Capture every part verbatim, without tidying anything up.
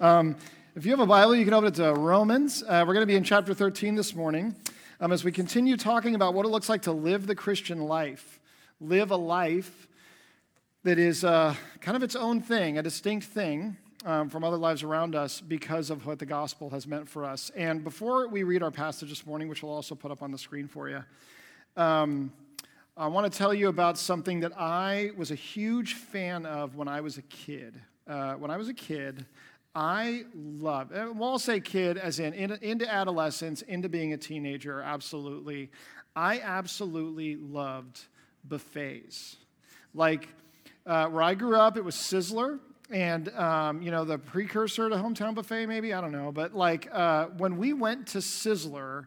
Um, if you have a Bible, you can open it to Romans. Uh, we're going to be in chapter thirteen this morning um, as we continue talking about what it looks like to live the Christian life, live a life that is uh, kind of its own thing, a distinct thing um, from other lives around us because of what the gospel has meant for us. And before we read our passage this morning, which we'll also put up on the screen for you, um, I want to tell you about something that I was a huge fan of when I was a kid. Uh, when I was a kid, I loved, and we'll say kid as in, in into adolescence, into being a teenager, absolutely. I absolutely loved buffets. Like, uh, where I grew up, it was Sizzler, and, um, you know, the precursor to Hometown Buffet, maybe, I don't know. But, like, uh, when we went to Sizzler,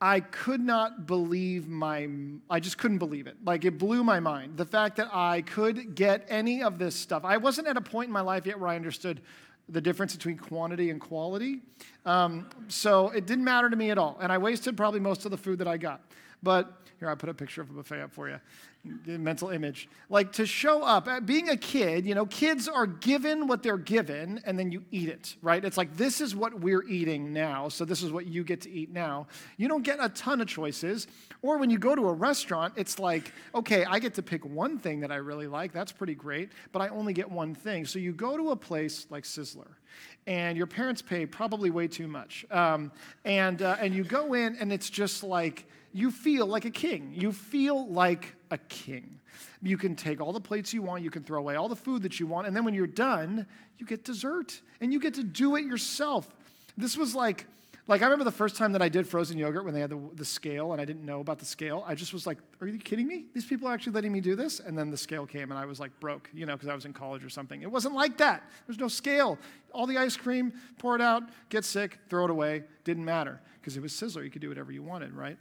I could not believe my, I just couldn't believe it. Like, it blew my mind. The fact that I could get any of this stuff. I wasn't at a point in my life yet where I understood the difference between quantity and quality. Um, so it didn't matter to me at all. And I wasted probably most of the food that I got. But here, I put a picture of a buffet up for you. Mental image. Like, to show up, being a kid, you know, kids are given what they're given, and then you eat it, right? It's like, this is what we're eating now, so this is what you get to eat now. You don't get a ton of choices. Or when you go to a restaurant, it's like, okay, I get to pick one thing that I really like. That's pretty great, but I only get one thing. So you go to a place like Sizzler, and your parents pay probably way too much. Um, and uh, and you go in, and it's just like, you feel like a king. You feel like a king. You can take all the plates you want. You can throw away all the food that you want. And then when you're done, you get dessert. And you get to do it yourself. This was like, like I remember the first time that I did frozen yogurt when they had the, the scale, and I didn't know about the scale. I just was like, are you kidding me? These people are actually letting me do this? And then the scale came, and I was like broke, you know, because I was in college or something. It wasn't like that. There's no scale. All the ice cream, pour it out, get sick, throw it away. Didn't matter because it was Sizzler. You could do whatever you wanted, right?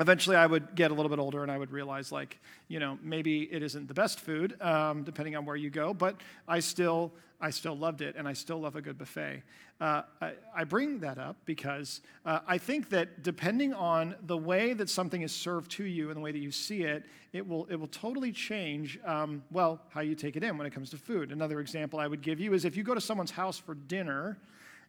Eventually, I would get a little bit older, and I would realize, like, you know, maybe it isn't the best food, um, depending on where you go. But I still, I still loved it, and I still love a good buffet. Uh, I, I bring that up because uh, I think that depending on the way that something is served to you and the way that you see it, it will, it will totally change, um, well, how you take it in when it comes to food. Another example I would give you is if you go to someone's house for dinner,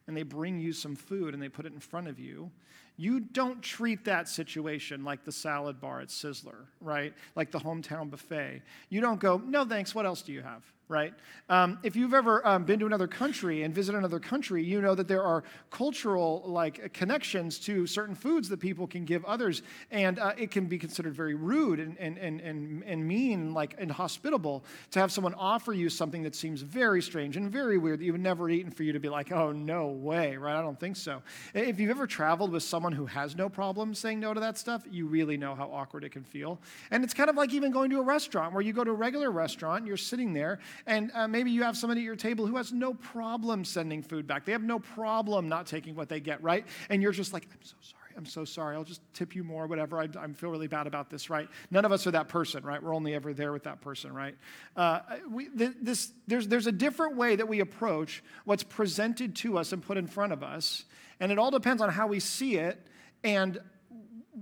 and they bring you some food and they put it in front of you, you don't treat that situation like the salad bar at Sizzler, right? Like the hometown buffet. You don't go, no thanks, what else do you have, right? Um, if you've ever um, been to another country and visited another country, you know that there are cultural like connections to certain foods that people can give others, and uh, it can be considered very rude and, and, and, and, and mean, like inhospitable, to have someone offer you something that seems very strange and very weird that you've never eaten, for you to be like, oh, no way, right? I don't think so. If you've ever traveled with someone who has no problem saying no to that stuff, you really know how awkward it can feel. And it's kind of like even going to a restaurant, where you go to a regular restaurant, and you're sitting there, and uh, maybe you have somebody at your table who has no problem sending food back. They have no problem not taking what they get, right? And you're just like, I'm so sorry. I'm so sorry. I'll just tip you more, whatever. I, I feel really bad about this, right? None of us are that person, right? We're only ever there with that person, right? Uh, we, th- this, there's, there's a different way that we approach what's presented to us and put in front of us, and it all depends on how we see it. And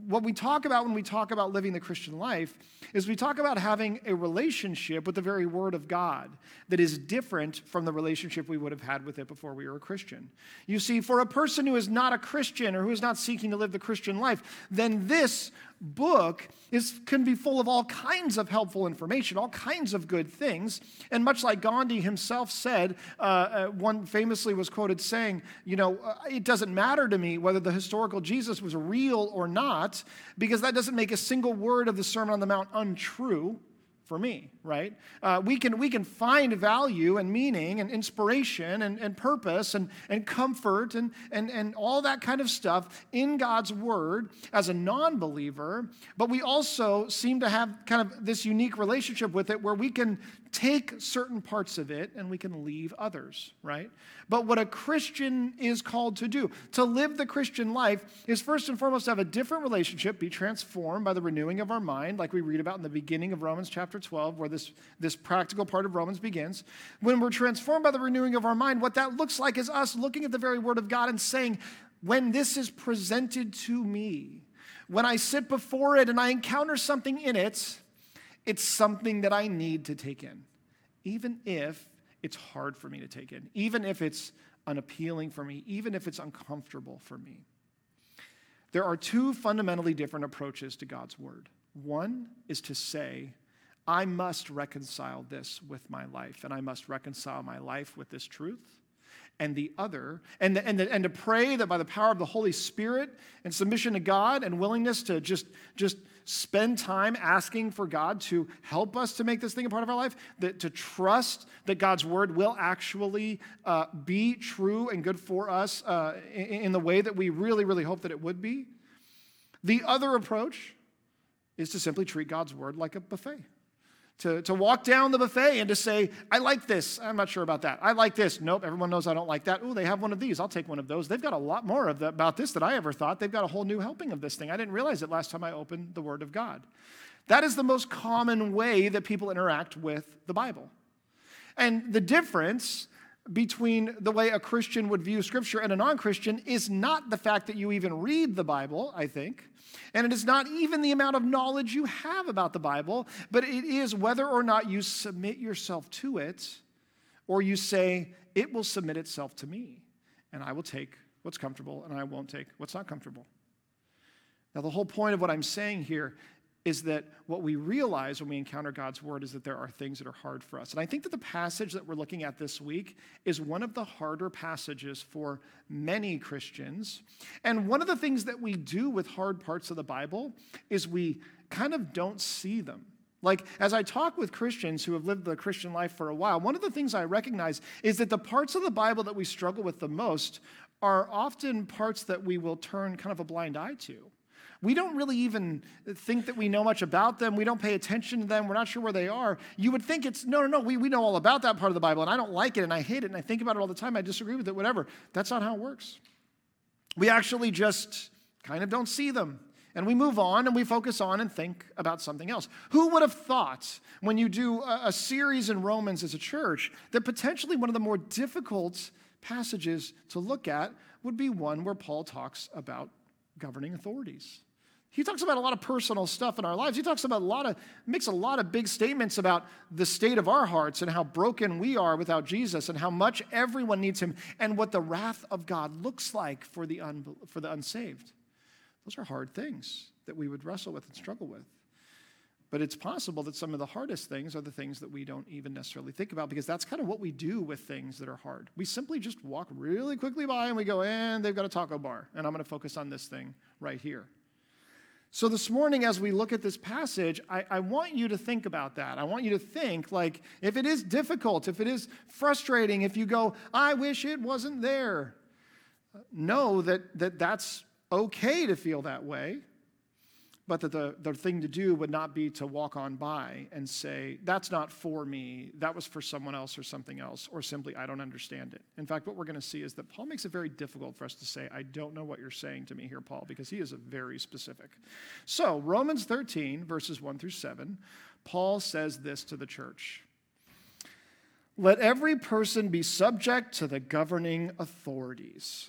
what we talk about when we talk about living the Christian life is we talk about having a relationship with the very Word of God that is different from the relationship we would have had with it before we were a Christian. You see, for a person who is not a Christian or who is not seeking to live the Christian life, then this book is, can be full of all kinds of helpful information, all kinds of good things. And much like Gandhi himself said, uh, uh, one famously was quoted saying, you know, uh, it doesn't matter to me whether the historical Jesus was real or not, because that doesn't make a single word of the Sermon on the Mount untrue for me, right? Uh, we can we can find value and meaning and inspiration and, and purpose and, and comfort and, and, and all that kind of stuff in God's Word as a non-believer, but we also seem to have kind of this unique relationship with it where we can take certain parts of it and we can leave others, right? But what a Christian is called to do, to live the Christian life, is first and foremost to have a different relationship, be transformed by the renewing of our mind, like we read about in the beginning of Romans chapter twelve, where this, this practical part of Romans begins. When we're transformed by the renewing of our mind, what that looks like is us looking at the very Word of God and saying, when this is presented to me, when I sit before it and I encounter something in it, it's something that I need to take in, even if it's hard for me to take in, even if it's unappealing for me, even if it's uncomfortable for me. There are two fundamentally different approaches to God's word. One is to say, I must reconcile this with my life, and I must reconcile my life with this truth. And the other, and, the, and, the, and to pray that by the power of the Holy Spirit and submission to God and willingness to just, just spend time asking for God to help us to make this thing a part of our life, that to trust that God's word will actually uh, be true and good for us uh, in, in the way that we really, really hope that it would be. The other approach is to simply treat God's word like a buffet. To, to walk down the buffet and to say, I like this. I'm not sure about that. I like this. Nope, everyone knows I don't like that. Ooh, they have one of these. I'll take one of those. They've got a lot more of the, about this than I ever thought. They've got a whole new helping of this thing. I didn't realize it last time I opened the Word of God. That is the most common way that people interact with the Bible. And the difference between the way a Christian would view Scripture and a non-Christian is not the fact that you even read the Bible, I think, and it is not even the amount of knowledge you have about the Bible, but it is whether or not you submit yourself to it, or you say, it will submit itself to me, and I will take what's comfortable, and I won't take what's not comfortable. Now, the whole point of what I'm saying here is that what we realize when we encounter God's word is that there are things that are hard for us. And I think that the passage that we're looking at this week is one of the harder passages for many Christians. And one of the things that we do with hard parts of the Bible is we kind of don't see them. Like, as I talk with Christians who have lived the Christian life for a while, one of the things I recognize is that the parts of the Bible that we struggle with the most are often parts that we will turn kind of a blind eye to. We don't really even think that we know much about them. We don't pay attention to them. We're not sure where they are. You would think it's, no, no, no, we, we know all about that part of the Bible, and I don't like it, and I hate it, and I think about it all the time. I disagree with it, whatever. That's not how it works. We actually just kind of don't see them, and we move on, and we focus on and think about something else. Who would have thought, when you do a, a series in Romans as a church, that potentially one of the more difficult passages to look at would be one where Paul talks about governing authorities? He talks about a lot of personal stuff in our lives. He talks about a lot of, makes a lot of big statements about the state of our hearts and how broken we are without Jesus and how much everyone needs him and what the wrath of God looks like for the un, for the unsaved. Those are hard things that we would wrestle with and struggle with. But it's possible that some of the hardest things are the things that we don't even necessarily think about, because that's kind of what we do with things that are hard. We simply just walk really quickly by and we go, and they've got a taco bar, and I'm going to focus on this thing right here. So this morning, as we look at this passage, I, I want you to think about that. I want you to think, like, if it is difficult, if it is frustrating, if you go, I wish it wasn't there, know that, that that's okay to feel that way, but that the, the thing to do would not be to walk on by and say, that's not for me, that was for someone else or something else, or simply, I don't understand it. In fact, what we're going to see is that Paul makes it very difficult for us to say, I don't know what you're saying to me here, Paul, because he is very specific. So Romans thirteen, verses one through seven, Paul says this to the church. Let every person be subject to the governing authorities.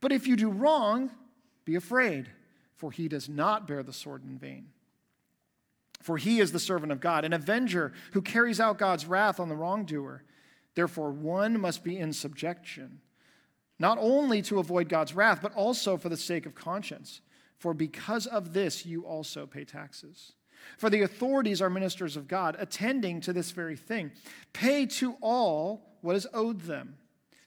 But if you do wrong, be afraid, for he does not bear the sword in vain. For he is the servant of God, an avenger who carries out God's wrath on the wrongdoer. Therefore, one must be in subjection, not only to avoid God's wrath, but also for the sake of conscience. For because of this, you also pay taxes. For the authorities are ministers of God, attending to this very thing. Pay to all what is owed them.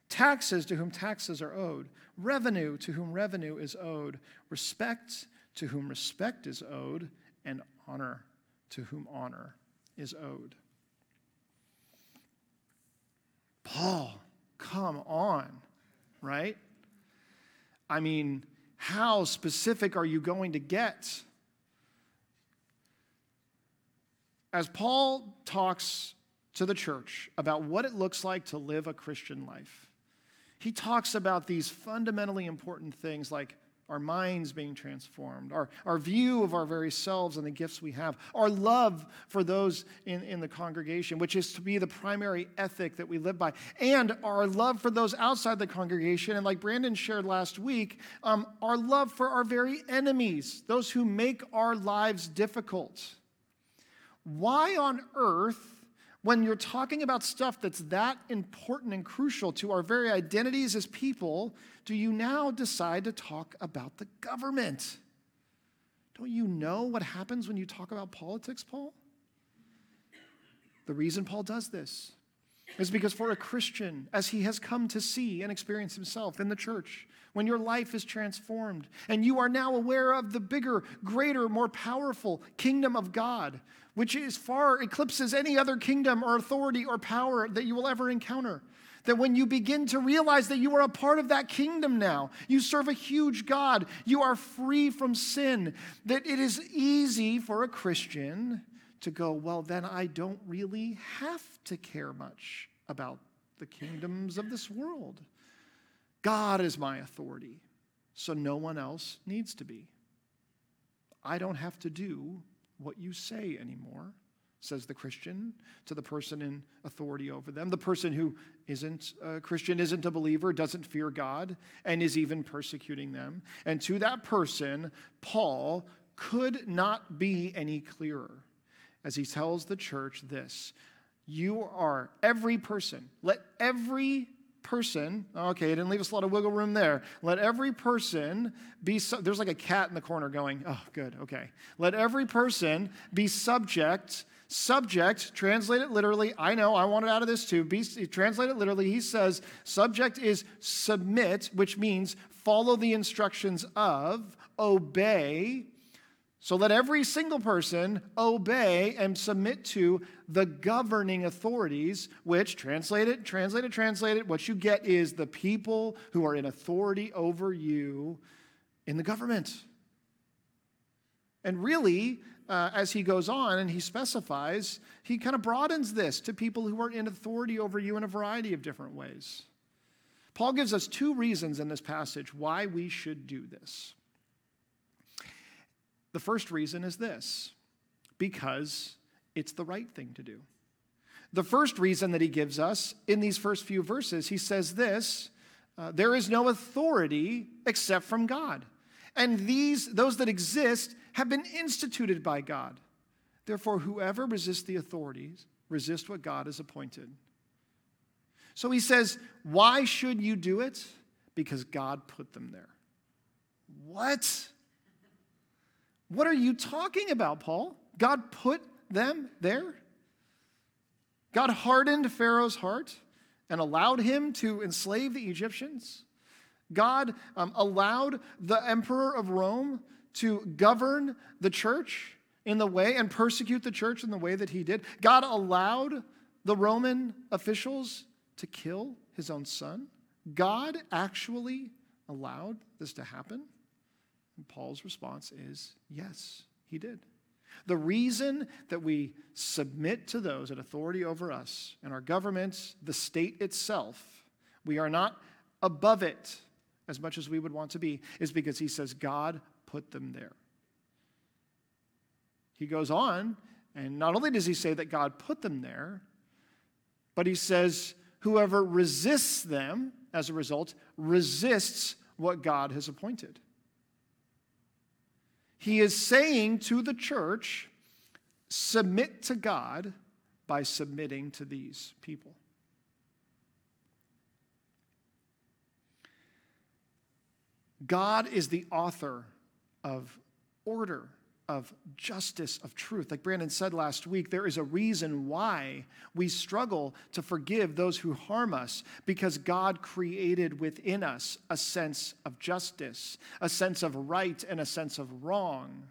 Taxes to whom taxes are owed, revenue to whom revenue is owed, respect to whom respect is owed, and honor to whom honor is owed. Paul, come on, right? I mean, how specific are you going to get? As Paul talks to the church about what it looks like to live a Christian life. He talks about these fundamentally important things like our minds being transformed, our, our view of our very selves and the gifts we have, our love for those in, in the congregation, which is to be the primary ethic that we live by, and our love for those outside the congregation. And like Brandon shared last week, um, our love for our very enemies, those who make our lives difficult. Why on earth, when you're talking about stuff that's that important and crucial to our very identities as people, do you now decide to talk about the government? Don't you know what happens when you talk about politics, Paul? The reason Paul does this is because for a Christian, as he has come to see and experience himself in the church, when your life is transformed and you are now aware of the bigger, greater, more powerful kingdom of God, which is far eclipses any other kingdom or authority or power that you will ever encounter. That when you begin to realize that you are a part of that kingdom now, you serve a huge God, you are free from sin, that it is easy for a Christian to go, well, then I don't really have to care much about the kingdoms of this world. God is my authority, so no one else needs to be. I don't have to do what you say anymore, says the Christian to the person in authority over them. The person who isn't a Christian, isn't a believer, doesn't fear God, and is even persecuting them. And to that person, Paul could not be any clearer as he tells the church this: you are every person, let every person, okay, it didn't leave us a lot of wiggle room there. Let every person be, su- there's like a cat in the corner going, oh, good, okay. Let every person be subject, subject, translate it literally. I know, I want it out of this too. Be, translate it literally. He says, subject is submit, which means follow the instructions of, obey. So let every single person obey and submit to the governing authorities, which, translate it, translate it, translate it, what you get is the people who are in authority over you in the government. And really, uh, as he goes on and he specifies, he kind of broadens this to people who are in authority over you in a variety of different ways. Paul gives us two reasons in this passage why we should do this. The first reason is this: because it's the right thing to do. The first reason that he gives us in these first few verses, he says this, uh, there is no authority except from God. And these, those that exist have been instituted by God. Therefore, whoever resists the authorities, resists what God has appointed. So he says, why should you do it? Because God put them there. What? What are you talking about, Paul? God put them there? God hardened Pharaoh's heart and allowed him to enslave the Egyptians? God um, allowed the emperor of Rome to govern the church in the way and persecute the church in the way that he did? God allowed the Roman officials to kill his own son? God actually allowed this to happen? And Paul's response is, yes, he did. The reason that we submit to those in authority over us and our governments, the state itself, we are not above it as much as we would want to be, is because he says God put them there. He goes on, and not only does he say that God put them there, but he says whoever resists them, as a result, resists what God has appointed. He is saying to the church, submit to God by submitting to these people. God is the author of order, of justice, of truth. Like Brandon said last week, there is a reason why we struggle to forgive those who harm us, because God created within us a sense of justice, a sense of right, and a sense of wrong.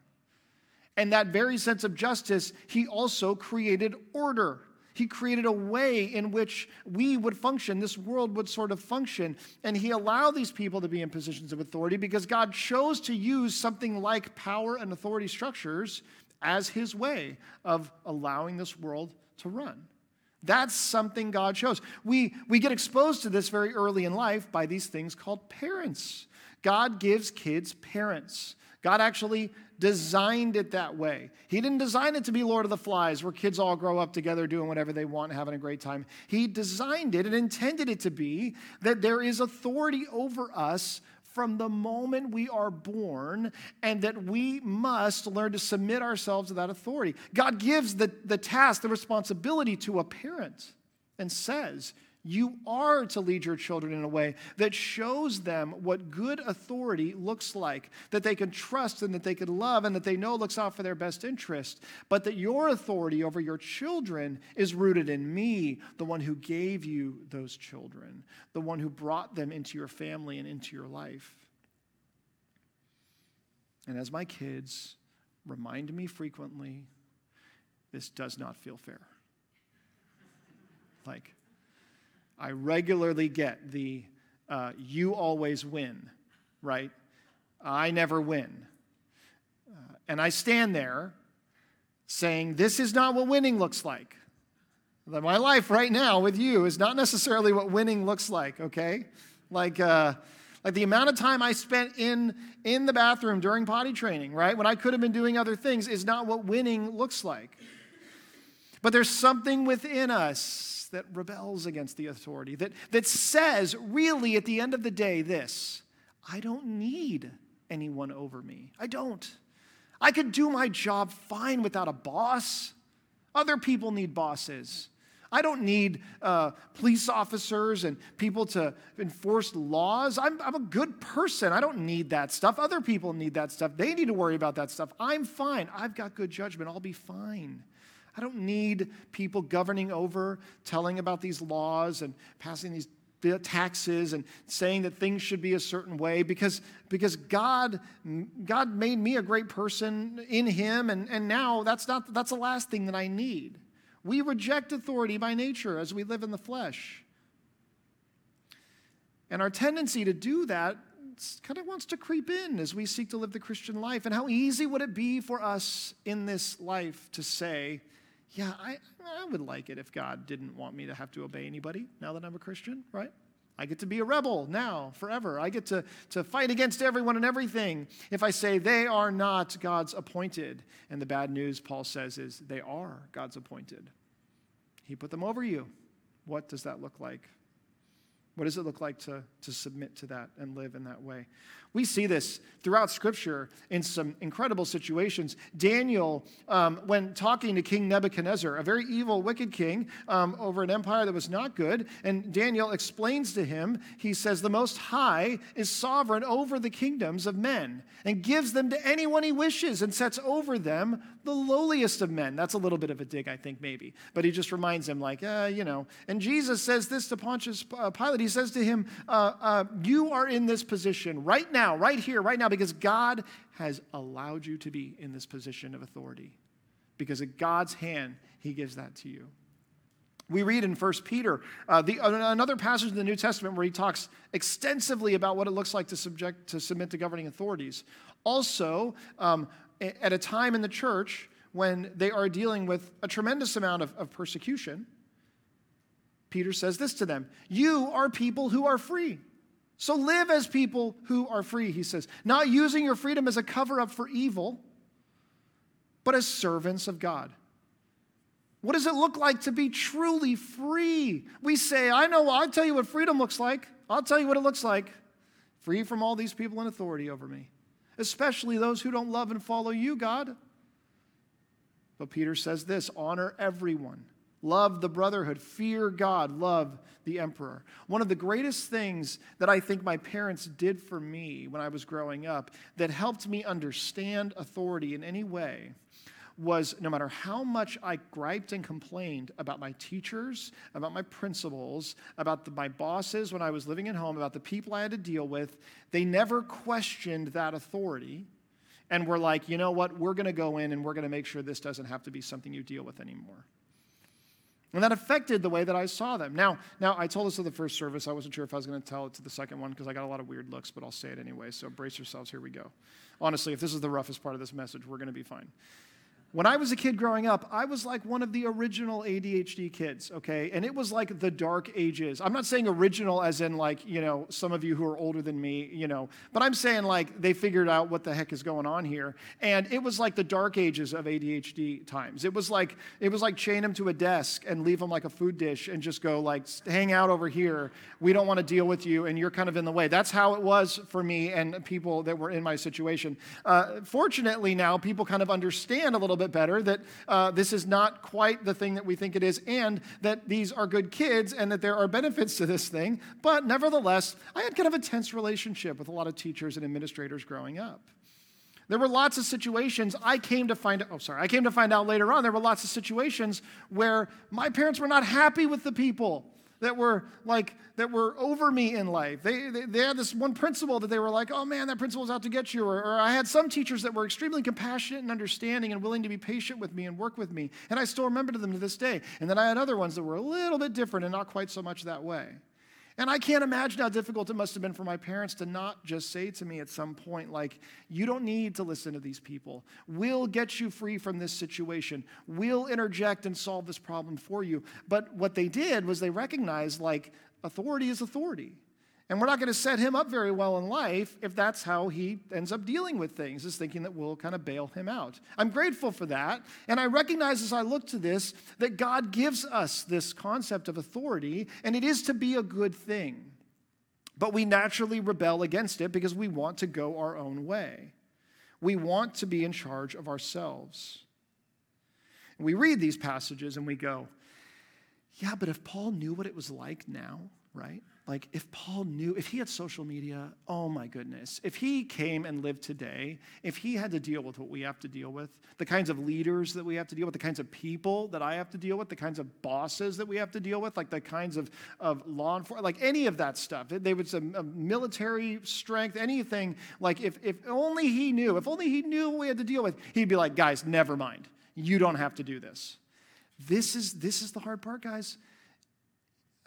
And that very sense of justice, he also created order. He created a way in which we would function, this world would sort of function, and he allowed these people to be in positions of authority because God chose to use something like power and authority structures as his way of allowing this world to run. That's something God shows. We, we get exposed to this very early in life by these things called parents. God gives kids parents. God actually designed it that way. He didn't design it to be Lord of the Flies, where kids all grow up together doing whatever they want, having a great time. He designed it and intended it to be that there is authority over us from the moment we are born, and that we must learn to submit ourselves to that authority. God gives the, the task, the responsibility to a parent and says, you are to lead your children in a way that shows them what good authority looks like, that they can trust and that they can love and that they know looks out for their best interest, but that your authority over your children is rooted in me, the one who gave you those children, the one who brought them into your family and into your life. And as my kids remind me frequently, this does not feel fair. Like, I regularly get the, uh, you always win, right? I never win. Uh, and I stand there saying, this is not what winning looks like. That my life right now with you is not necessarily what winning looks like, okay? Like, uh, like the amount of time I spent in, in the bathroom during potty training, right, when I could have been doing other things, is not what winning looks like. But there's something within us that rebels against the authority, that, that says, really, at the end of the day, this: I don't need anyone over me. I don't. I could do my job fine without a boss. Other people need bosses. I don't need uh, police officers and people to enforce laws. I'm, I'm a good person. I don't need that stuff. Other people need that stuff. They need to worry about that stuff. I'm fine. I've got good judgment. I'll be fine. I don't need people governing over, telling about these laws and passing these taxes and saying that things should be a certain way, because, because God, God made me a great person in him, and, and now that's, not, that's the last thing that I need. We reject authority by nature as we live in the flesh. And our tendency to do that kind of wants to creep in as we seek to live the Christian life. And how easy would it be for us in this life to say, yeah, I, I would like it if God didn't want me to have to obey anybody now that I'm a Christian, right? I get to be a rebel now, forever. I get to, to fight against everyone and everything if I say they are not God's appointed. And the bad news, Paul says, is they are God's appointed. He put them over you. What does that look like? What does it look like to, to submit to that and live in that way? We see this throughout Scripture in some incredible situations. Daniel, um, when talking to King Nebuchadnezzar, a very evil, wicked king um, over an empire that was not good, and Daniel explains to him, he says, the Most High is sovereign over the kingdoms of men and gives them to anyone he wishes and sets over them the lowliest of men. That's a little bit of a dig, I think, maybe. But he just reminds him, like, uh, you know. And Jesus says this to Pontius Pilate. He says to him, uh, uh, you are in this position right now. Now, right here, right now, because God has allowed you to be in this position of authority. Because at God's hand, he gives that to you. We read in First Peter, uh, the, another passage in the New Testament where he talks extensively about what it looks like to subject to submit to governing authorities. Also, um, at a time in the church when they are dealing with a tremendous amount of, of persecution, Peter says this to them: you are people who are free. So live as people who are free, he says, not using your freedom as a cover-up for evil, but as servants of God. What does it look like to be truly free? We say, I know, I'll tell you what freedom looks like. I'll tell you what it looks like. Free from all these people in authority over me, especially those who don't love and follow you, God. But Peter says this: honor everyone. Love the brotherhood, fear God, love the emperor. One of the greatest things that I think my parents did for me when I was growing up that helped me understand authority in any way was, no matter how much I griped and complained about my teachers, about my principals, about the, my bosses when I was living at home, about the people I had to deal with, they never questioned that authority and were like, you know what, we're going to go in and we're going to make sure this doesn't have to be something you deal with anymore. And that affected the way that I saw them. Now, now I told this to the first service. I wasn't sure if I was going to tell it to the second one because I got a lot of weird looks, but I'll say it anyway, so brace yourselves. Here we go. Honestly, if this is the roughest part of this message, we're going to be fine. When I was a kid growing up, I was like one of the original A D H D kids, okay? And it was like the dark ages. I'm not saying original as in like, you know, some of you who are older than me, you know, but I'm saying like they figured out what the heck is going on here. And it was like the dark ages of A D H D times. It was like, it was like chain them to a desk and leave them like a food dish and just go like, hang out over here. We don't want to deal with you and you're kind of in the way. That's how it was for me and people that were in my situation. Uh, fortunately now, people kind of understand a little bit bit better that uh, this is not quite the thing that we think it is, and that these are good kids and that there are benefits to this thing. But nevertheless, I had kind of a tense relationship with a lot of teachers and administrators growing up. There were lots of situations I came to find out, oh, sorry, I came to find out later on, there were lots of situations where my parents were not happy with the people that were like, that were over me in life. They, they, they had this one principal that they were like, oh man, that principal's out to get you. Or, or I had some teachers that were extremely compassionate and understanding and willing to be patient with me and work with me. And I still remember them to this day. And then I had other ones that were a little bit different and not quite so much that way. And I can't imagine how difficult it must have been for my parents to not just say to me at some point, like, you don't need to listen to these people. We'll get you free from this situation. We'll interject and solve this problem for you. But what they did was they recognized, like, authority is authority. And we're not going to set him up very well in life if that's how he ends up dealing with things, is thinking that we'll kind of bail him out. I'm grateful for that. And I recognize as I look to this that God gives us this concept of authority, and it is to be a good thing. But we naturally rebel against it because we want to go our own way. We want to be in charge of ourselves. And we read these passages and we go, yeah, but if Paul knew what it was like now, right? Like if Paul knew, if he had social media, oh my goodness, if he came and lived today, if he had to deal with what we have to deal with, the kinds of leaders that we have to deal with, the kinds of people that I have to deal with, the kinds of bosses that we have to deal with, like the kinds of, of law enforcement, like any of that stuff, they would say military strength, anything, like if, if only he knew, if only he knew what we had to deal with, he'd be like, guys, never mind, you don't have to do this. This is, this is the hard part, guys.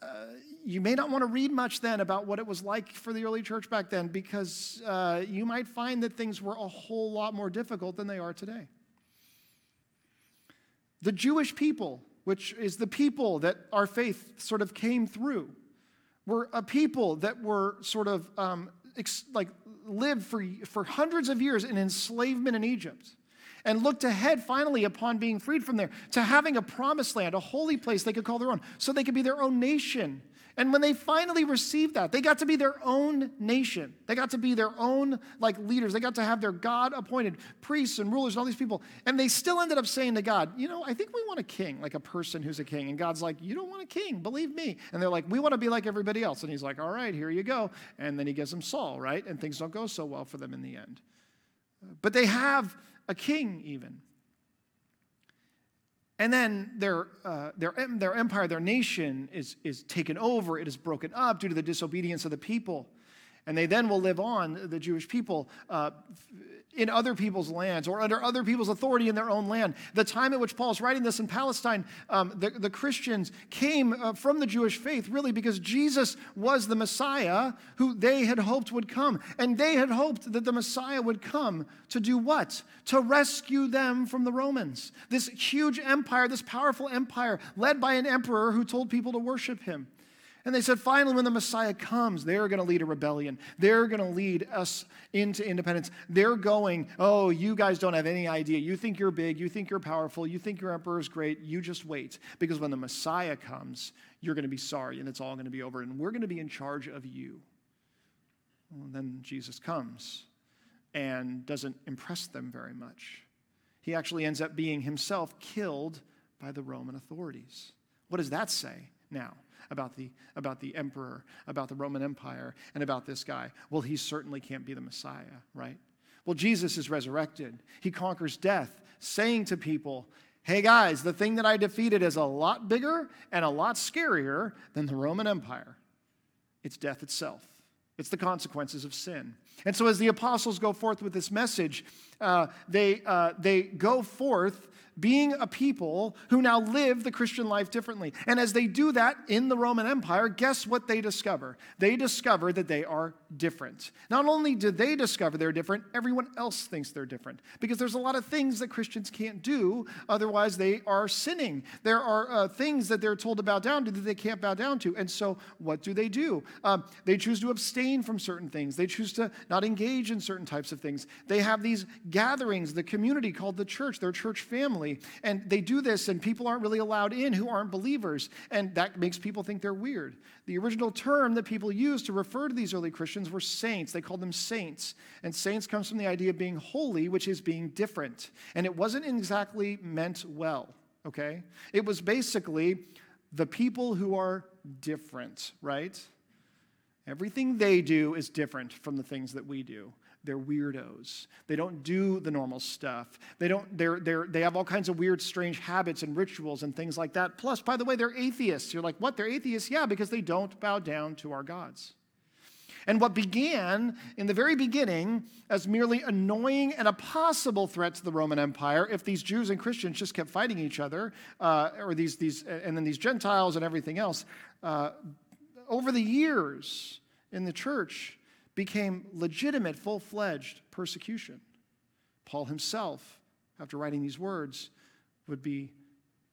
Uh, you may not want to read much then about what it was like for the early church back then, because uh, you might find that things were a whole lot more difficult than they are today. The Jewish people, which is the people that our faith sort of came through, were a people that were sort of um, ex- like lived for, for hundreds of years in enslavement in Egypt, and looked ahead finally upon being freed from there to having a promised land, a holy place they could call their own, so they could be their own nation. And when they finally received that, they got to be their own nation. They got to be their own like leaders. They got to have their God-appointed priests and rulers and all these people. And they still ended up saying to God, you know, I think we want a king, like a person who's a king. And God's like, you don't want a king, believe me. And they're like, we want to be like everybody else. And he's like, all right, here you go. And then he gives them Saul, right? And things don't go so well for them in the end. But they have a king even. And then their, uh, their, their empire, their nation is, is taken over. It is broken up due to the disobedience of the people. And they then will live on, the Jewish people, uh, in other people's lands or under other people's authority in their own land. The time at which Paul's writing this in Palestine, um, the, the Christians came uh, from the Jewish faith, really, because Jesus was the Messiah who they had hoped would come. And they had hoped that the Messiah would come to do what? To rescue them from the Romans. This huge empire, this powerful empire, led by an emperor who told people to worship him. And they said, finally, when the Messiah comes, they're going to lead a rebellion. They're going to lead us into independence. They're going, oh, you guys don't have any idea. You think you're big. You think you're powerful. You think your emperor's great. You just wait. Because when the Messiah comes, you're going to be sorry, and it's all going to be over, and we're going to be in charge of you. And then Jesus comes and doesn't impress them very much. He actually ends up being himself killed by the Roman authorities. What does that say now? About the, about the emperor, about the Roman Empire, and about this guy. Well, he certainly can't be the Messiah, right? Well, Jesus is resurrected. He conquers death, saying to people, hey guys, the thing that I defeated is a lot bigger and a lot scarier than the Roman Empire. It's death itself. It's the consequences of sin. And so as the apostles go forth with this message, uh, they, uh, they go forth being a people who now live the Christian life differently. And as they do that in the Roman Empire, guess what they discover? They discover that they are different. Not only do they discover they're different, everyone else thinks they're different, because there's a lot of things that Christians can't do, otherwise they are sinning. There are uh, things that they're told to bow down to that they can't bow down to. And so what do they do? Um, they choose to abstain from certain things. They choose to not engage in certain types of things. They have these gatherings, the community called the church, their church family, and they do this, and people aren't really allowed in who aren't believers, and that makes people think they're weird. The original term that people used to refer to these early Christians were saints. They called them saints, and saints comes from the idea of being holy, which is being different, and it wasn't exactly meant well, okay? It was basically the people who are different, right? Everything they do is different from the things that we do. They're weirdos. They don't do the normal stuff. They don't. They're. They're. They have all kinds of weird, strange habits and rituals and things like that. Plus, by the way, they're atheists. You're like, what? They're atheists? Yeah, because they don't bow down to our gods. And what began in the very beginning as merely annoying and a possible threat to the Roman Empire, if these Jews and Christians just kept fighting each other, uh, or these these, and then these Gentiles and everything else, uh, over the years in the church, became legitimate, full-fledged persecution. Paul himself, after writing these words, would be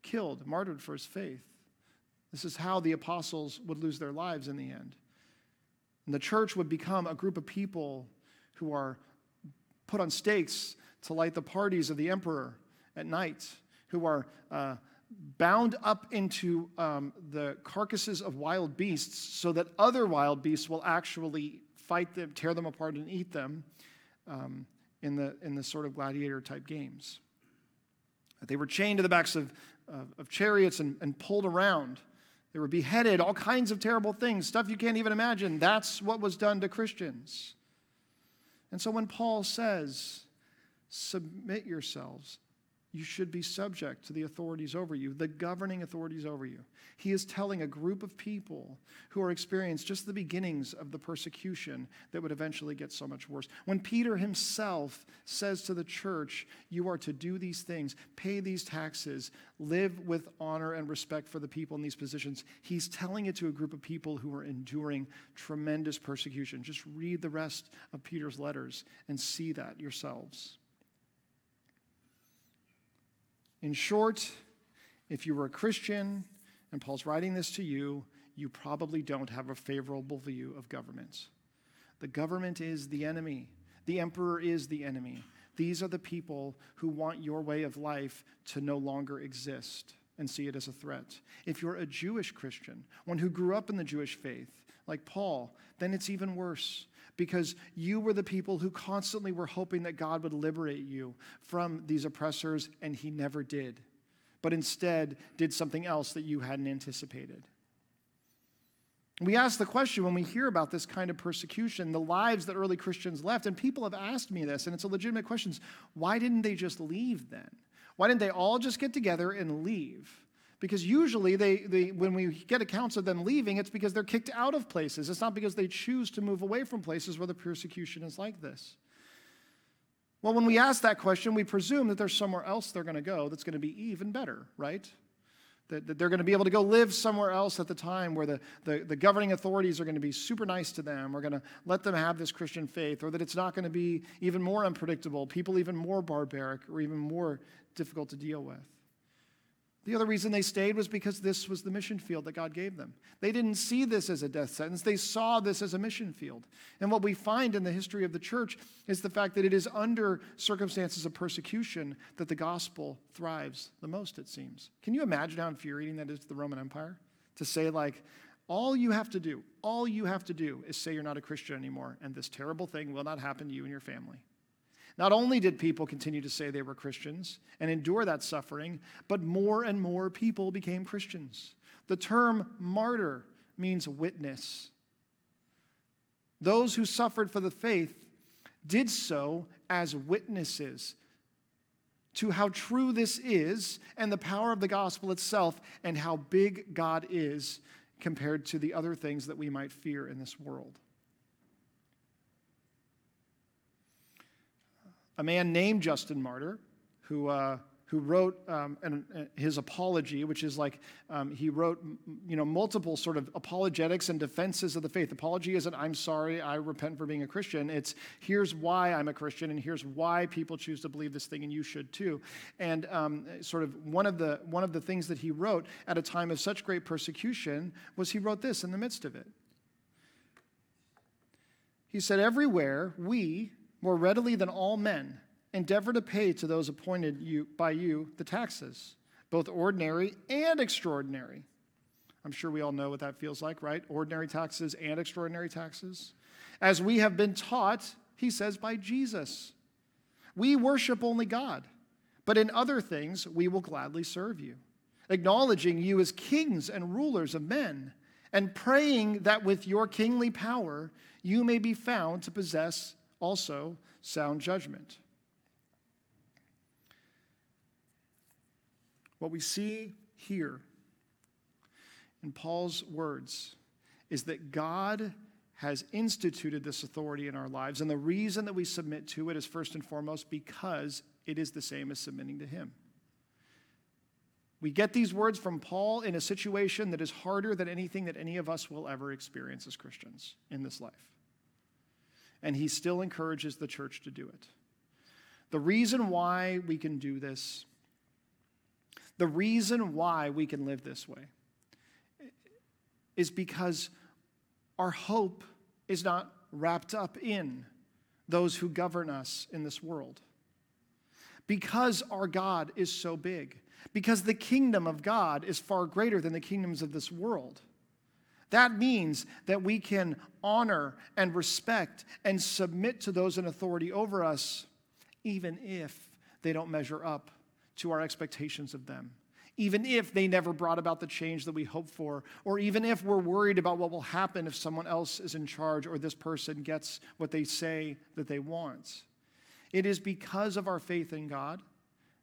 killed, martyred for his faith. This is how the apostles would lose their lives in the end. And the church would become a group of people who are put on stakes to light the parties of the emperor at night, who are uh, bound up into um, the carcasses of wild beasts so that other wild beasts will actually fight them, tear them apart, and eat them um, in the in the sort of gladiator-type games. They were chained to the backs of, of, of chariots and, and pulled around. They were beheaded, all kinds of terrible things, stuff you can't even imagine. That's what was done to Christians. And so when Paul says, submit yourselves, you should be subject to the authorities over you, the governing authorities over you. He is telling a group of people who are experiencing just the beginnings of the persecution that would eventually get so much worse. When Peter himself says to the church, you are to do these things, pay these taxes, live with honor and respect for the people in these positions, he's telling it to a group of people who are enduring tremendous persecution. Just read the rest of Peter's letters and see that yourselves. In short, if you were a Christian, and Paul's writing this to you, you probably don't have a favorable view of government. The government is the enemy. The emperor is the enemy. These are the people who want your way of life to no longer exist and see it as a threat. If you're a Jewish Christian, one who grew up in the Jewish faith, like Paul, then it's even worse, because you were the people who constantly were hoping that God would liberate you from these oppressors, and he never did, but instead did something else that you hadn't anticipated. We ask the question when we hear about this kind of persecution, the lives that early Christians left, and people have asked me this, and it's a legitimate question, why didn't they just leave then? Why didn't they all just get together and leave? Because usually, they, they, when we get accounts of them leaving, it's because they're kicked out of places. It's not because they choose to move away from places where the persecution is like this. Well, when we ask that question, we presume that there's somewhere else they're going to go that's going to be even better, right? That, that they're going to be able to go live somewhere else at the time where the, the, the governing authorities are going to be super nice to them, are going to let them have this Christian faith, or that it's not going to be even more unpredictable, people even more barbaric, or even more difficult to deal with. The other reason they stayed was because this was the mission field that God gave them. They didn't see this as a death sentence. They saw this as a mission field. And what we find in the history of the church is the fact that it is under circumstances of persecution that the gospel thrives the most, it seems. Can you imagine how infuriating that is to the Roman Empire? To say, like, all you have to do, all you have to do is say you're not a Christian anymore, and this terrible thing will not happen to you and your family. Not only did people continue to say they were Christians and endure that suffering, but more and more people became Christians. The term martyr means witness. Those who suffered for the faith did so as witnesses to how true this is and the power of the gospel itself and how big God is compared to the other things that we might fear in this world. A man named Justin Martyr, who uh, who wrote um, an, an, his apology, which is like um, he wrote, you know, multiple sort of apologetics and defenses of the faith. Apology isn't "I'm sorry, I repent for being a Christian." It's here's why I'm a Christian, and here's why people choose to believe this thing, and you should too. And um, sort of one of the one of the things that he wrote at a time of such great persecution was he wrote this in the midst of it. He said, "Everywhere we, more readily than all men, endeavor to pay to those appointed you, by you the taxes, both ordinary and extraordinary." I'm sure we all know what that feels like, right? Ordinary taxes and extraordinary taxes. "As we have been taught," he says, "by Jesus. We worship only God, but in other things we will gladly serve you, acknowledging you as kings and rulers of men, and praying that with your kingly power you may be found to possess also sound judgment." What we see here in Paul's words is that God has instituted this authority in our lives, and the reason that we submit to it is first and foremost because it is the same as submitting to him. We get these words from Paul in a situation that is harder than anything that any of us will ever experience as Christians in this life. And he still encourages the church to do it. The reason why we can do this, the reason why we can live this way, is because our hope is not wrapped up in those who govern us in this world. Because our God is so big, because the kingdom of God is far greater than the kingdoms of this world, that means that we can honor and respect and submit to those in authority over us, even if they don't measure up to our expectations of them, even if they never brought about the change that we hope for, or even if we're worried about what will happen if someone else is in charge or this person gets what they say that they want. It is because of our faith in God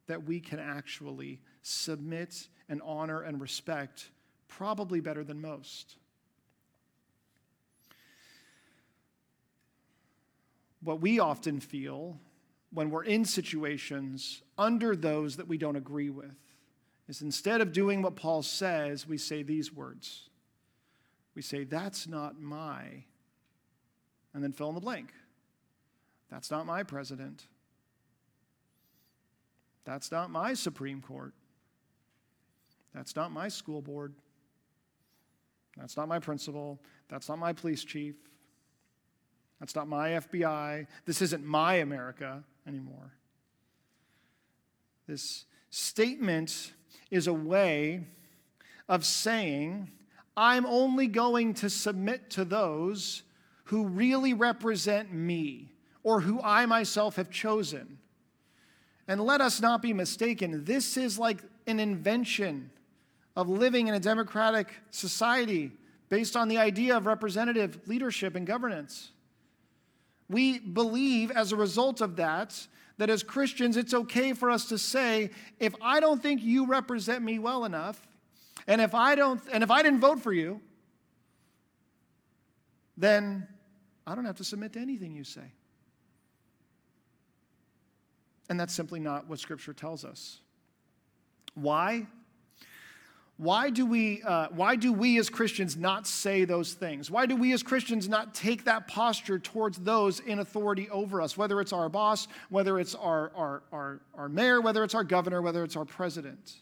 that we can actually submit and honor and respect probably better than most. What we often feel when we're in situations under those that we don't agree with is, instead of doing what Paul says, we say these words. We say, "That's not my," and then fill in the blank. "That's not my president. That's not my Supreme Court. That's not my school board. That's not my principal. That's not my police chief. That's not my F B I. This isn't my America anymore." This statement is a way of saying, I'm only going to submit to those who really represent me or who I myself have chosen. And let us not be mistaken, this is like an invention of living in a democratic society based on the idea of representative leadership and governance. We believe, as a result of that, that as Christians, it's okay for us to say, if I don't think you represent me well enough, and if I don't, and if I didn't vote for you, then I don't have to submit to anything you say. And that's simply not what Scripture tells us. Why? Why do we, uh, why do we as Christians not say those things? Why do we as Christians not take that posture towards those in authority over us, whether it's our boss, whether it's our, our, our, our mayor, whether it's our governor, whether it's our president?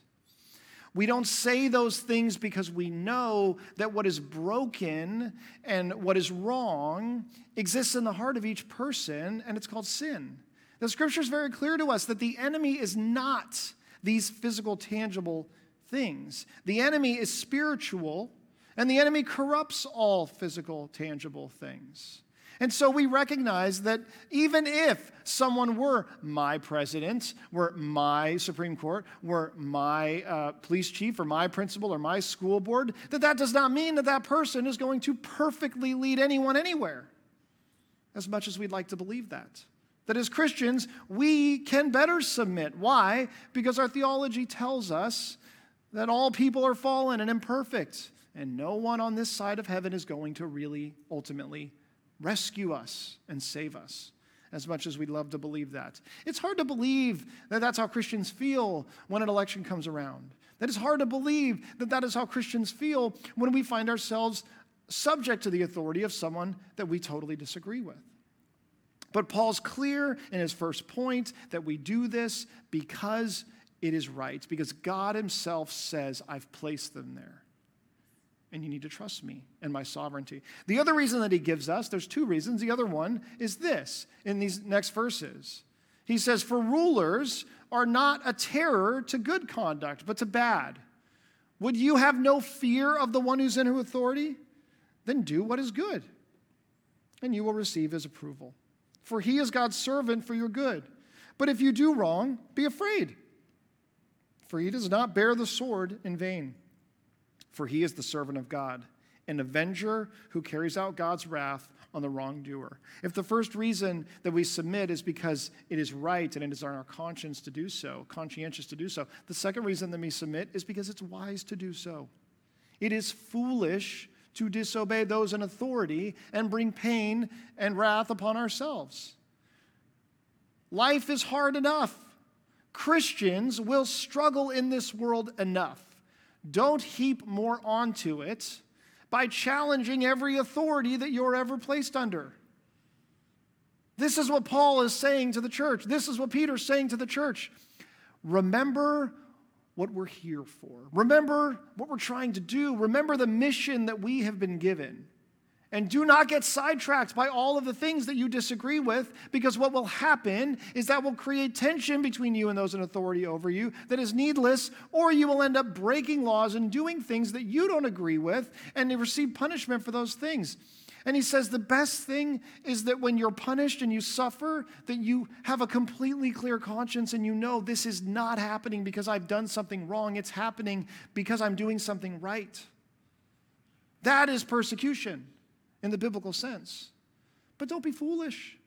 We don't say those things because we know that what is broken and what is wrong exists in the heart of each person, and it's called sin. The Scripture is very clear to us that the enemy is not these physical, tangible things. The enemy is spiritual, and the enemy corrupts all physical, tangible things. And so we recognize that even if someone were my president, were my Supreme Court, were my uh, police chief, or my principal, or my school board, that that does not mean that that person is going to perfectly lead anyone anywhere, as much as we'd like to believe that. That as Christians, we can better submit. Why? Because our theology tells us that all people are fallen and imperfect, and no one on this side of heaven is going to really ultimately rescue us and save us. as much as we'd love to believe that. It's hard to believe that that's how Christians feel when an election comes around. That it's hard to believe that that is how Christians feel when we find ourselves subject to the authority of someone that we totally disagree with. But Paul's clear in his first point that we do this because it is right, because God himself says, I've placed them there, and you need to trust me and my sovereignty. The other reason that he gives us, there's two reasons. The other one is this, in these next verses. He says, for rulers are not a terror to good conduct, but to bad. Would you have no fear of the one who's in authority? Then do what is good, and you will receive his approval. For he is God's servant for your good. But if you do wrong, be afraid, for he does not bear the sword in vain. For he is the servant of God, an avenger who carries out God's wrath on the wrongdoer. If the first reason that we submit is because it is right and it is on our conscience to do so, conscientious to do so, the second reason that we submit is because it's wise to do so. It is foolish to disobey those in authority and bring pain and wrath upon ourselves. Life is hard enough. Christians will struggle in this world enough. Don't heap more onto it by challenging every authority that you're ever placed under. This is what Paul is saying to the church. This is what Peter's saying to the church. Remember what we're here for. Remember what we're trying to do. Remember the mission that we have been given. And do not get sidetracked by all of the things that you disagree with, because what will happen is that will create tension between you and those in authority over you that is needless, or you will end up breaking laws and doing things that you don't agree with and you receive punishment for those things. And he says the best thing is that when you're punished and you suffer, that you have a completely clear conscience and you know this is not happening because I've done something wrong. It's happening because I'm doing something right. That is persecution in the biblical sense. But don't be foolish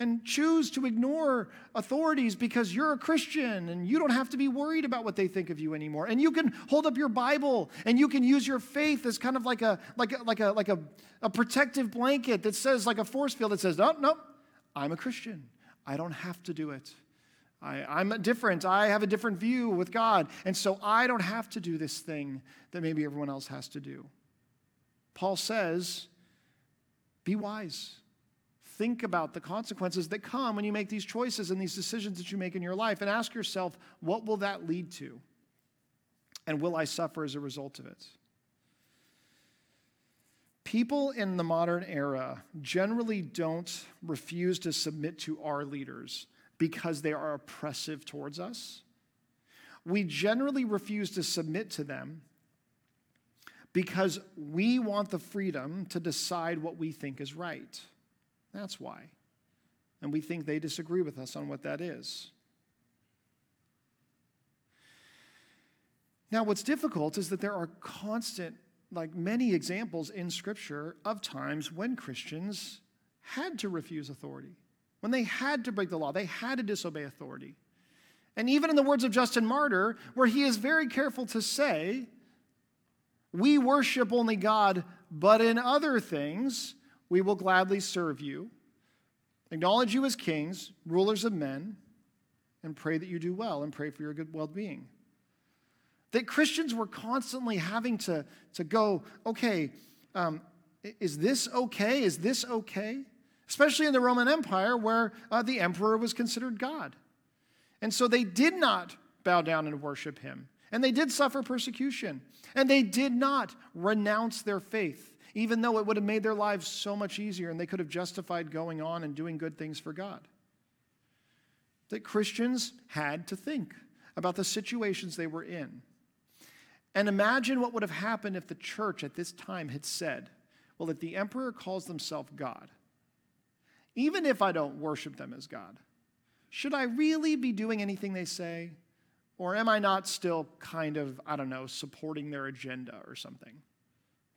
and choose to ignore authorities because you're a Christian and you don't have to be worried about what they think of you anymore. And you can hold up your Bible and you can use your faith as kind of like a like a, like a like a, a protective blanket that says, like a force field that says, no, no, I'm a Christian. I don't have to do it. I, I'm different. I have a different view with God. And so I don't have to do this thing that maybe everyone else has to do. Paul says, be wise. Think about the consequences that come when you make these choices and these decisions that you make in your life, and ask yourself, what will that lead to? And will I suffer as a result of it? People in the modern era generally don't refuse to submit to our leaders because they are oppressive towards us. We generally refuse to submit to them because we want the freedom to decide what we think is right. That's why. And we think they disagree with us on what that is. Now, what's difficult is that there are constant, like many examples in Scripture of times when Christians had to refuse authority, when they had to break the law, they had to disobey authority. And even in the words of Justin Martyr, where he is very careful to say, we worship only God, but in other things we will gladly serve you, acknowledge you as kings, rulers of men, and pray that you do well and pray for your good well-being. That Christians were constantly having to, to go, okay, um, is this okay? Is this okay? Especially in the Roman Empire where uh, the emperor was considered God. And so they did not bow down and worship him. And they did suffer persecution. And they did not renounce their faith, even though it would have made their lives so much easier and they could have justified going on and doing good things for God. That Christians had to think about the situations they were in. And imagine what would have happened if the church at this time had said, well, if the emperor calls himself God, even if I don't worship them as God, should I really be doing anything they say? Or am I not still kind of, I don't know, supporting their agenda or something?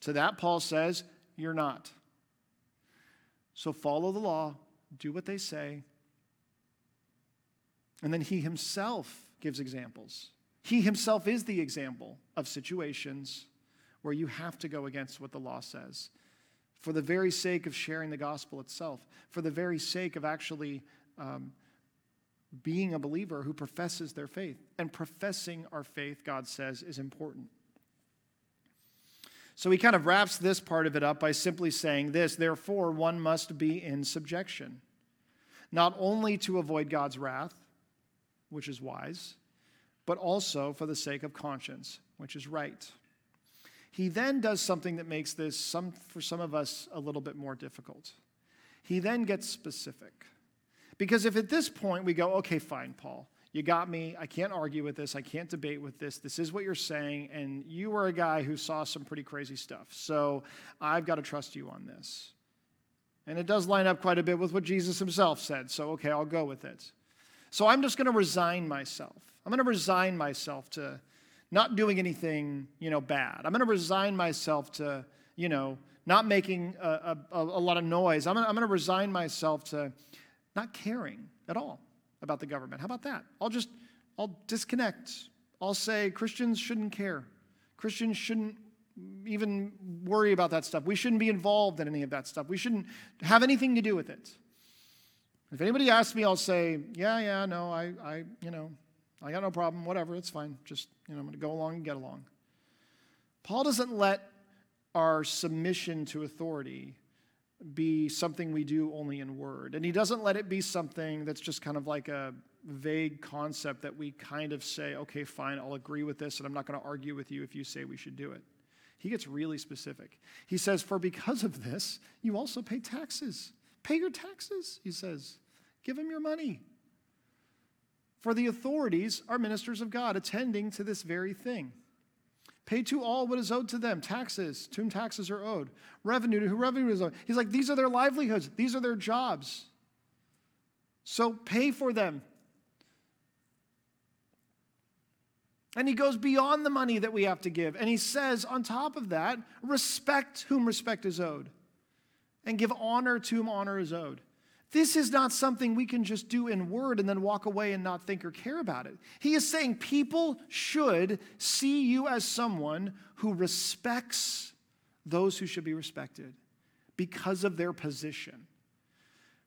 To that, Paul says, you're not. So follow the law, do what they say. And then he himself gives examples. He himself is the example of situations where you have to go against what the law says for the very sake of sharing the gospel itself, for the very sake of actually um, being a believer who professes their faith. And professing our faith, God says, is important. So he kind of wraps this part of it up by simply saying this: therefore, one must be in subjection, not only to avoid God's wrath, which is wise, but also for the sake of conscience, which is right. He then does something that makes this, some, for some of us, a little bit more difficult. He then gets specific. Because if at this point we go, okay, fine, Paul, you got me. I can't argue with this. I can't debate with this. This is what you're saying, and you were a guy who saw some pretty crazy stuff, so I've got to trust you on this. And it does line up quite a bit with what Jesus himself said, so okay, I'll go with it. So I'm just going to resign myself. I'm going to resign myself to not doing anything, you know, bad. I'm going to resign myself to, you know, not making a, a, a lot of noise. I'm going to, I'm going to resign myself to not caring at all about the government. How about that? I'll just, I'll disconnect. I'll say Christians shouldn't care. Christians shouldn't even worry about that stuff. We shouldn't be involved in any of that stuff. We shouldn't have anything to do with it. If anybody asks me, I'll say, yeah, yeah, no, I, I, you know, I got no problem, whatever, it's fine. Just, you know, I'm going to go along and get along. Paul doesn't let our submission to authority be something we do only in word. And he doesn't let it be something that's just kind of like a vague concept that we kind of say, okay, fine, I'll agree with this, and I'm not going to argue with you if you say we should do it. He gets really specific. He says, for because of this, you also pay taxes. Pay your taxes, he says. Give them your money. For the authorities are ministers of God, attending to this very thing. Pay to all what is owed to them, taxes, to whom taxes are owed, revenue to whom revenue is owed. He's like, these are their livelihoods, these are their jobs. So pay for them. And he goes beyond the money that we have to give. And he says, on top of that, respect whom respect is owed, and give honor to whom honor is owed. This is not something we can just do in word and then walk away and not think or care about it. He is saying people should see you as someone who respects those who should be respected because of their position.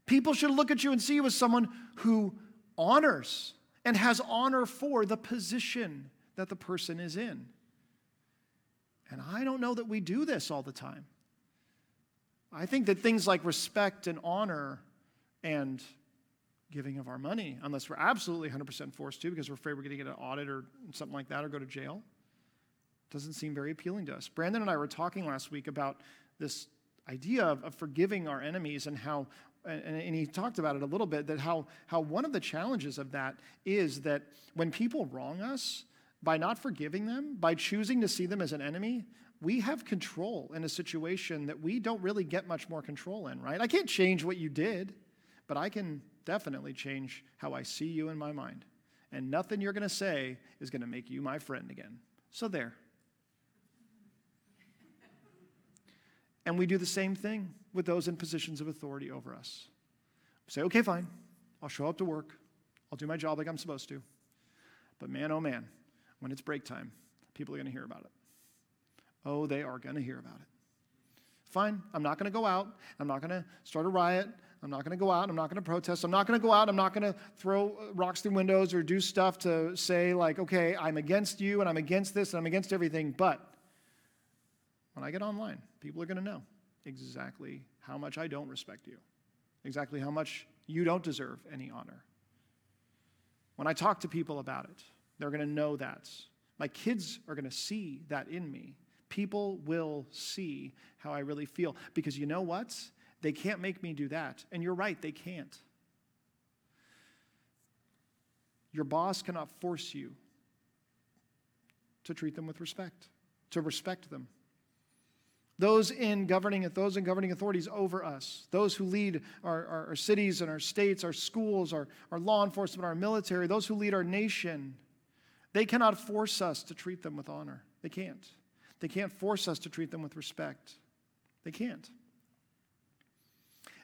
People should look at you and see you as someone who honors and has honor for the position that the person is in. And I don't know that we do this all the time. I think that things like respect and honor and giving of our money, unless we're absolutely one hundred percent forced to because we're afraid we're going to get an audit or something like that or go to jail, doesn't seem very appealing to us. Brandon and I were talking last week about this idea of, of forgiving our enemies and how, and, and he talked about it a little bit, that how, how one of the challenges of that is that when people wrong us, by not forgiving them, by choosing to see them as an enemy, we have control in a situation that we don't really get much more control in, right? I can't change what you did, but I can definitely change how I see you in my mind. And nothing you're going to say is going to make you my friend again. So there. And we do the same thing with those in positions of authority over us. We say, okay, fine. I'll show up to work. I'll do my job like I'm supposed to. But man, oh man, when it's break time, people are going to hear about it. Oh, they are going to hear about it. Fine, I'm not going to go out. I'm not going to start a riot. I'm not going to go out. I'm not going to protest. I'm not going to go out. I'm not going to throw rocks through windows or do stuff to say, like, okay, I'm against you and I'm against this and I'm against everything. But when I get online, people are going to know exactly how much I don't respect you, exactly how much you don't deserve any honor. When I talk to people about it, they're going to know that. My kids are going to see that in me. People will see how I really feel. Because you know what? They can't make me do that. And you're right, they can't. Your boss cannot force you to treat them with respect, to respect them. Those in governing, those in governing authorities over us, those who lead our, our, our cities and our states, our schools, our, our law enforcement, our military, those who lead our nation, they cannot force us to treat them with honor. They can't. They can't force us to treat them with respect. They can't.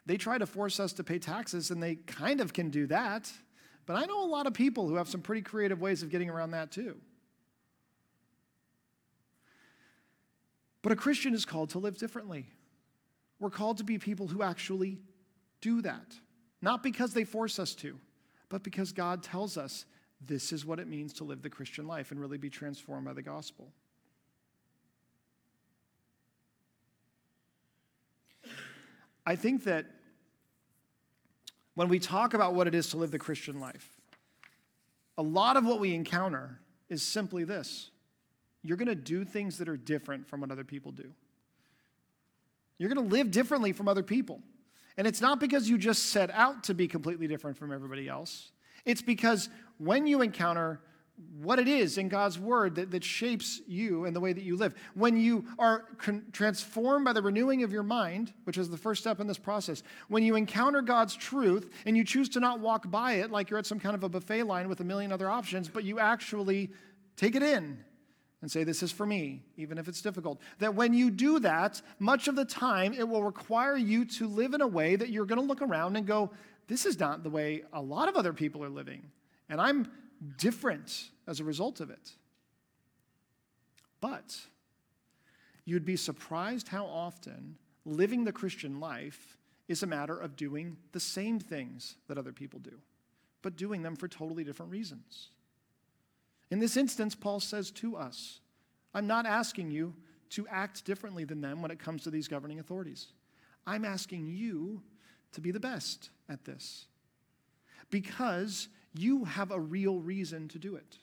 They try to force us to pay taxes, and they kind of can do that. But I know a lot of people who have some pretty creative ways of getting around that too. But a Christian is called to live differently. We're called to be people who actually do that. Not because they force us to, but because God tells us this is what it means to live the Christian life and really be transformed by the gospel. I think that when we talk about what it is to live the Christian life, a lot of what we encounter is simply this. You're going to do things that are different from what other people do. You're going to live differently from other people. And it's not because you just set out to be completely different from everybody else. It's because when you encounter what it is in God's word that, that shapes you and the way that you live, when you are con- transformed by the renewing of your mind, which is the first step in this process, when you encounter God's truth and you choose to not walk by it like you're at some kind of a buffet line with a million other options, but you actually take it in and say, this is for me, even if it's difficult. That when you do that, much of the time, it will require you to live in a way that you're going to look around and go, this is not the way a lot of other people are living, and I'm different as a result of it. But you'd be surprised how often living the Christian life is a matter of doing the same things that other people do, but doing them for totally different reasons. In this instance, Paul says to us, I'm not asking you to act differently than them when it comes to these governing authorities. I'm asking you to be the best at this because you have a real reason to do it.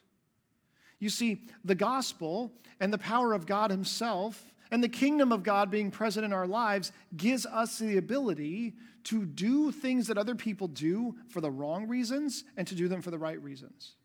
You see, the gospel and the power of God himself and the kingdom of God being present in our lives gives us the ability to do things that other people do for the wrong reasons and to do them for the right reasons.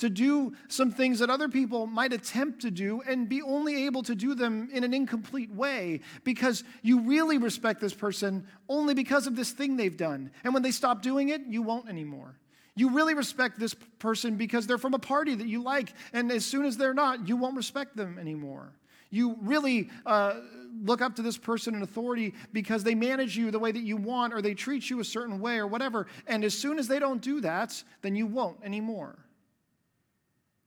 To do some things that other people might attempt to do and be only able to do them in an incomplete way because you really respect this person only because of this thing they've done. And when they stop doing it, you won't anymore. You really respect this person because they're from a party that you like, and as soon as they're not, you won't respect them anymore. You really uh, look up to this person in authority because they manage you the way that you want or they treat you a certain way or whatever, and as soon as they don't do that, then you won't anymore.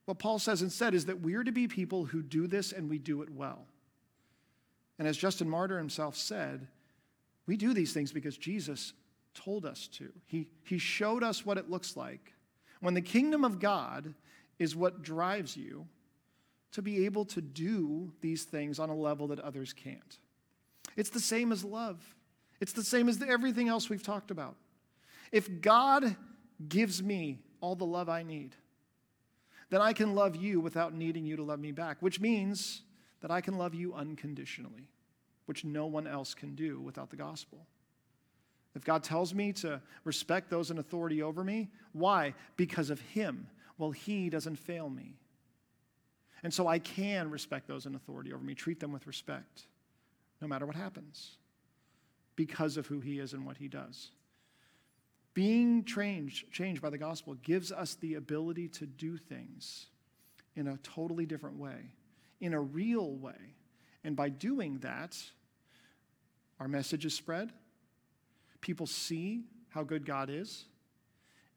What Paul says instead is that we're to be people who do this and we do it well. And as Justin Martyr himself said, we do these things because Jesus told us to. He, he showed us what it looks like. When the kingdom of God is what drives you to be able to do these things on a level that others can't. It's the same as love. It's the same as everything else we've talked about. If God gives me all the love I need, then I can love you without needing you to love me back, which means that I can love you unconditionally, which no one else can do without the gospel. If God tells me to respect those in authority over me, why? Because of him. Well, he doesn't fail me. And so I can respect those in authority over me, treat them with respect, no matter what happens, because of who he is and what he does. Being changed, changed by the gospel gives us the ability to do things in a totally different way, in a real way. And by doing that, our message is spread. People see how good God is.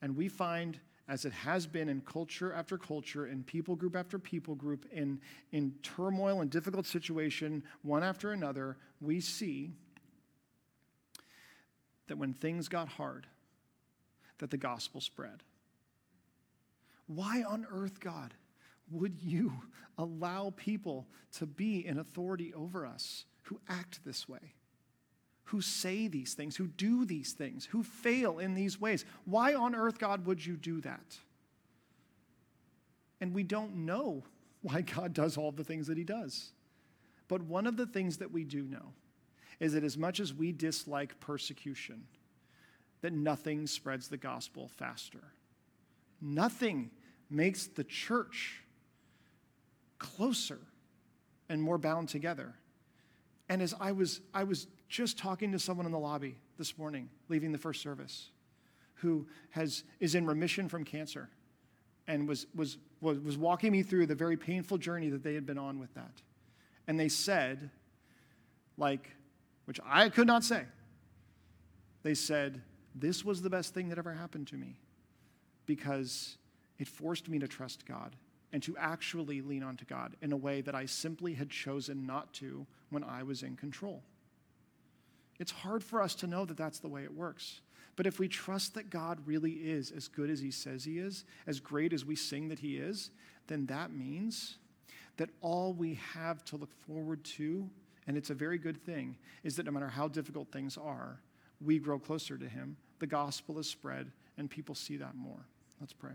And we find, as it has been in culture after culture, in people group after people group, in, in turmoil and difficult situation, one after another, we see that when things got hard, that the gospel spread. Why on earth, God, would you allow people to be in authority over us who act this way, who say these things, who do these things, who fail in these ways? Why on earth, God, would you do that? And we don't know why God does all the things that he does. But one of the things that we do know is that as much as we dislike persecution, that nothing spreads the gospel faster. Nothing makes the church closer and more bound together. And as I was, I was just talking to someone in the lobby this morning, leaving the first service, who has is in remission from cancer and was, was, was, was walking me through the very painful journey that they had been on with that. And they said, like, which I could not say, they said, this was the best thing that ever happened to me because it forced me to trust God and to actually lean onto God in a way that I simply had chosen not to when I was in control. It's hard for us to know that that's the way it works. But if we trust that God really is as good as he says he is, as great as we sing that he is, then that means that all we have to look forward to, and it's a very good thing, is that no matter how difficult things are, we grow closer to him, the gospel is spread, and people see that more. Let's pray.